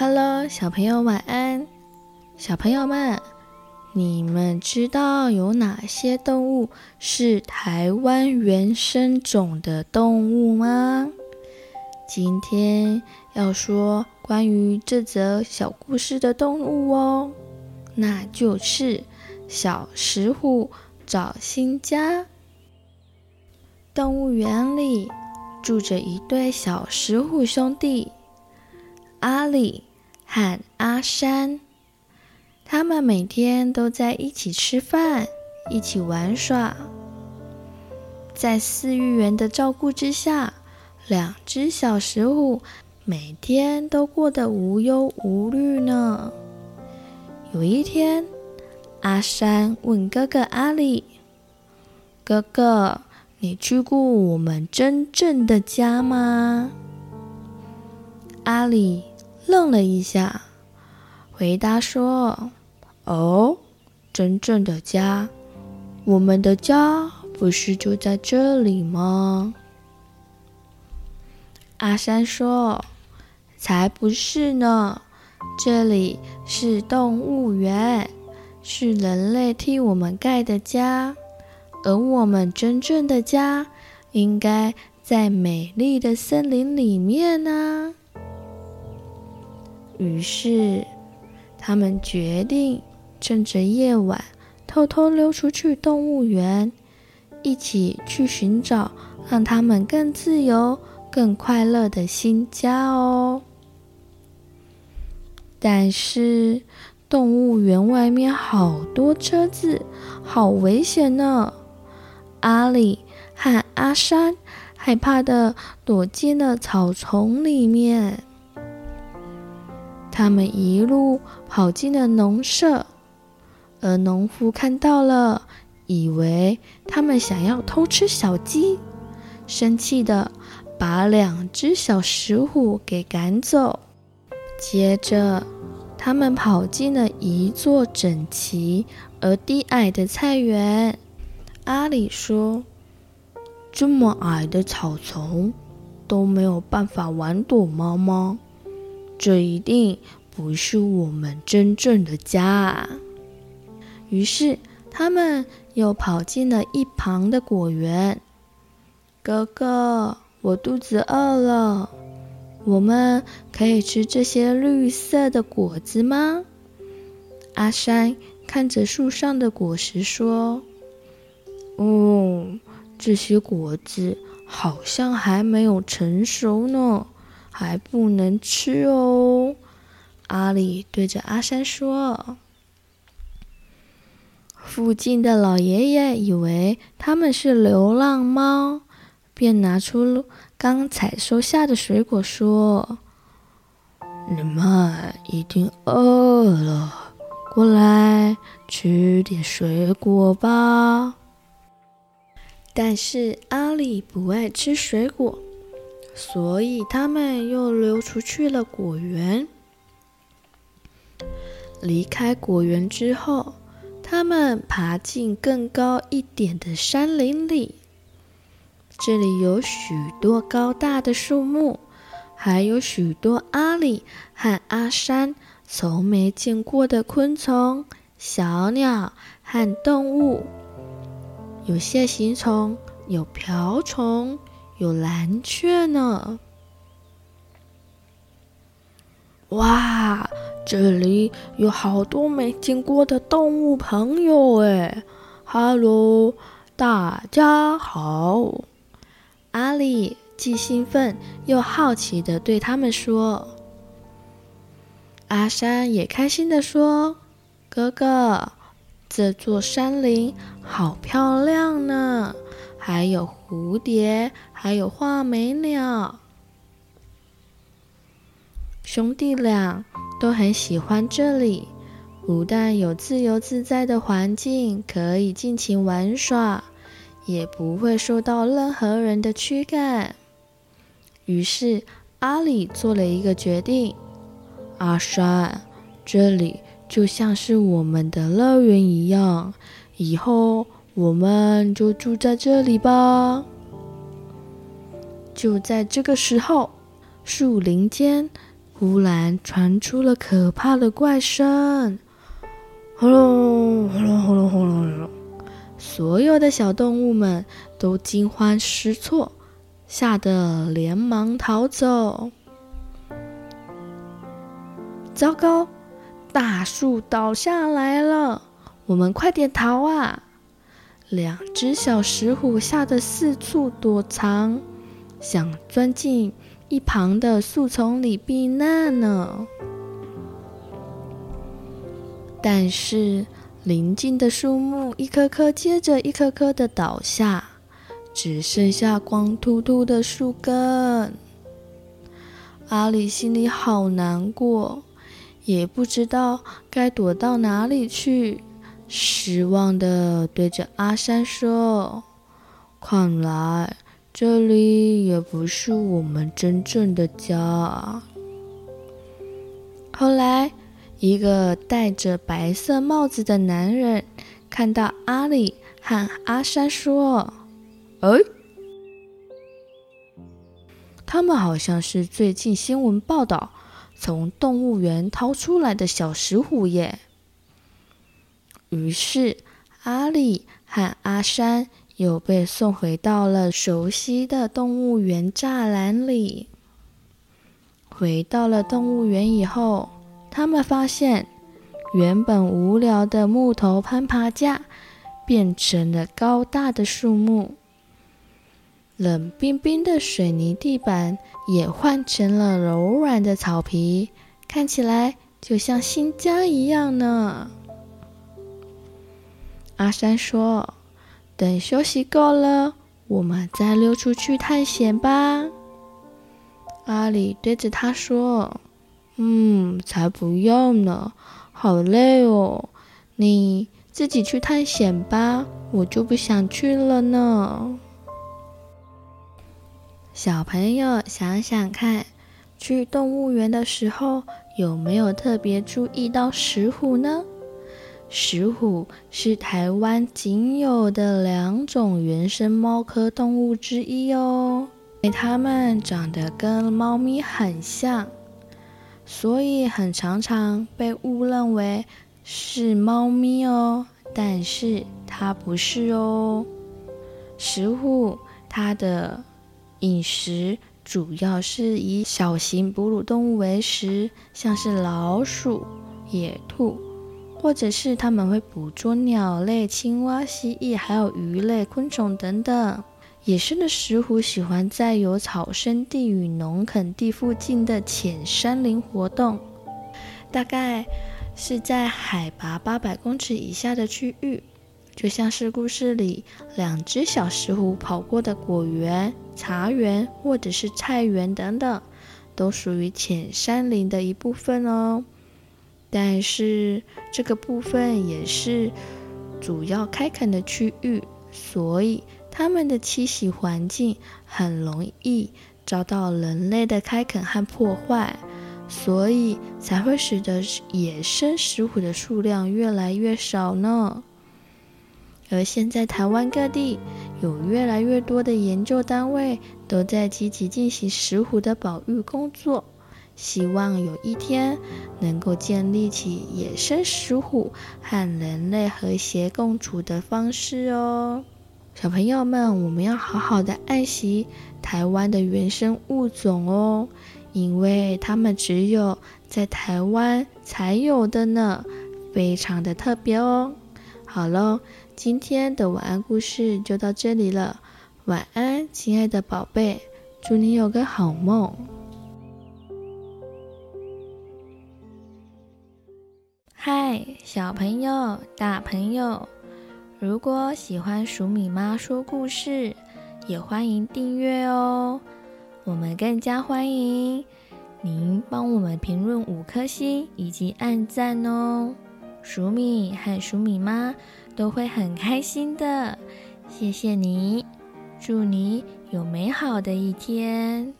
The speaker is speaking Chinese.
Hello， 小朋友晚安。小朋友们，你们知道有哪些动物是台湾原生种的动物吗？今天要说关于这则小故事的动物哦，那就是小石虎找新家。动物园里住着一对小石虎兄弟，阿里和阿山。他们每天都在一起吃饭，一起玩耍。在饲育员的照顾之下，两只小石虎每天都过得无忧无虑呢。有一天，阿山问哥哥阿里：“哥哥，你去过我们真正的家吗？”阿里愣了一下，回答说：“哦，真正的家，我们的家不是就在这里吗？”阿山说：“才不是呢，这里是动物园，是人类替我们盖的家，而我们真正的家应该在美丽的森林里面啊。”于是他们决定趁着夜晚偷偷溜出去动物园，一起去寻找让他们更自由更快乐的新家哦。但是动物园外面好多车子，好危险呢。阿里和阿山害怕地躲进了草丛里面。他们一路跑进了农舍，而农夫看到了，以为他们想要偷吃小鸡，生气地把两只小石虎给赶走。接着，他们跑进了一座整齐而低矮的菜园。阿里说：“这么矮的草丛都没有办法玩躲猫猫，这一定不是我们真正的家啊。”于是他们又跑进了一旁的果园。“哥哥，我肚子饿了，我们可以吃这些绿色的果子吗？”阿山看着树上的果实说：“这些果子好像还没有成熟呢，还不能吃哦。”阿里对着阿山说。附近的老爷爷以为他们是流浪猫，便拿出刚采收下的水果说：“你们一定饿了，过来吃点水果吧。”但是阿里不爱吃水果，所以他们又溜出去了果园。离开果园之后，他们爬进更高一点的山林里。这里有许多高大的树木，还有许多阿里和阿山从没见过的昆虫、小鸟和动物。有蟹形虫，有瓢虫，有蓝雀呢。哇，这里有好多没见过的动物朋友哎！哈喽，大家好！阿里既兴奋又好奇地对他们说。阿山也开心地说：“哥哥，这座山林好漂亮呢，还有蝴蝶，还有画眉鸟。”兄弟俩都很喜欢这里，不但有自由自在的环境可以尽情玩耍，也不会受到任何人的驱赶。于是阿里做了一个决定：“阿山，这里就像是我们的乐园一样，以后我们就住在这里吧。”就在这个时候，树林间忽然传出了可怕的怪声，轰隆轰隆轰隆轰隆轰隆！所有的小动物们都惊慌失措，吓得连忙逃走。糟糕，大树倒下来了，我们快点逃啊！两只小石虎吓得四处躲藏，想钻进一旁的树丛里避难呢。但是邻近的树木一棵棵接着一棵棵的倒下，只剩下光秃秃的树根。阿里心里好难过，也不知道该躲到哪里去，失望地对着阿山说：“看来这里也不是我们真正的家啊。”后来一个戴着白色帽子的男人看到阿里和阿山说：“哎，他们好像是最近新闻报道从动物园逃出来的小石虎耶。”于是阿里和阿山又被送回到了熟悉的动物园栅栏里。回到了动物园以后，他们发现原本无聊的木头攀爬架变成了高大的树木，冷冰冰的水泥地板也换成了柔软的草皮，看起来就像新家一样呢。阿山说：“等休息够了，我们再溜出去探险吧。”阿里对着他说：“才不要呢，好累哦，你自己去探险吧，我就不想去了呢。”小朋友想想看，去动物园的时候有没有特别注意到石虎呢？石虎是台湾仅有的2种原生猫科动物之一哦，因为它们长得跟猫咪很像，所以很常被误认为是猫咪哦，但是它不是哦。石虎它的饮食主要是以小型哺乳动物为食，像是老鼠、野兔，或者是它们会捕捉鸟类、青蛙、蜥蜴，还有鱼类、昆虫等等。野生的石虎喜欢在有草生地与农垦地附近的浅山林活动，大概是在海拔800公尺以下的区域，就像是故事里2只小石虎跑过的果园、茶园或者是菜园等等，都属于浅山林的一部分哦。但是这个部分也是主要开垦的区域，所以它们的栖息环境很容易遭到人类的开垦和破坏，所以才会使得野生石虎的数量越来越少呢。而现在台湾各地有越来越多的研究单位都在积极进行石虎的保育工作，希望有一天能够建立起野生石虎和人类和谐共处的方式哦。小朋友们，我们要好好的爱惜台湾的原生物种哦，因为它们只有在台湾才有的呢，非常的特别哦。好咯，今天的晚安故事就到这里了，晚安，亲爱的宝贝，祝你有个好梦。嗨，小朋友、大朋友，如果喜欢黍米妈说故事，也欢迎订阅哦。我们更加欢迎您帮我们评论5颗星以及按赞哦，黍米和黍米妈都会很开心的。谢谢你，祝你有美好的一天。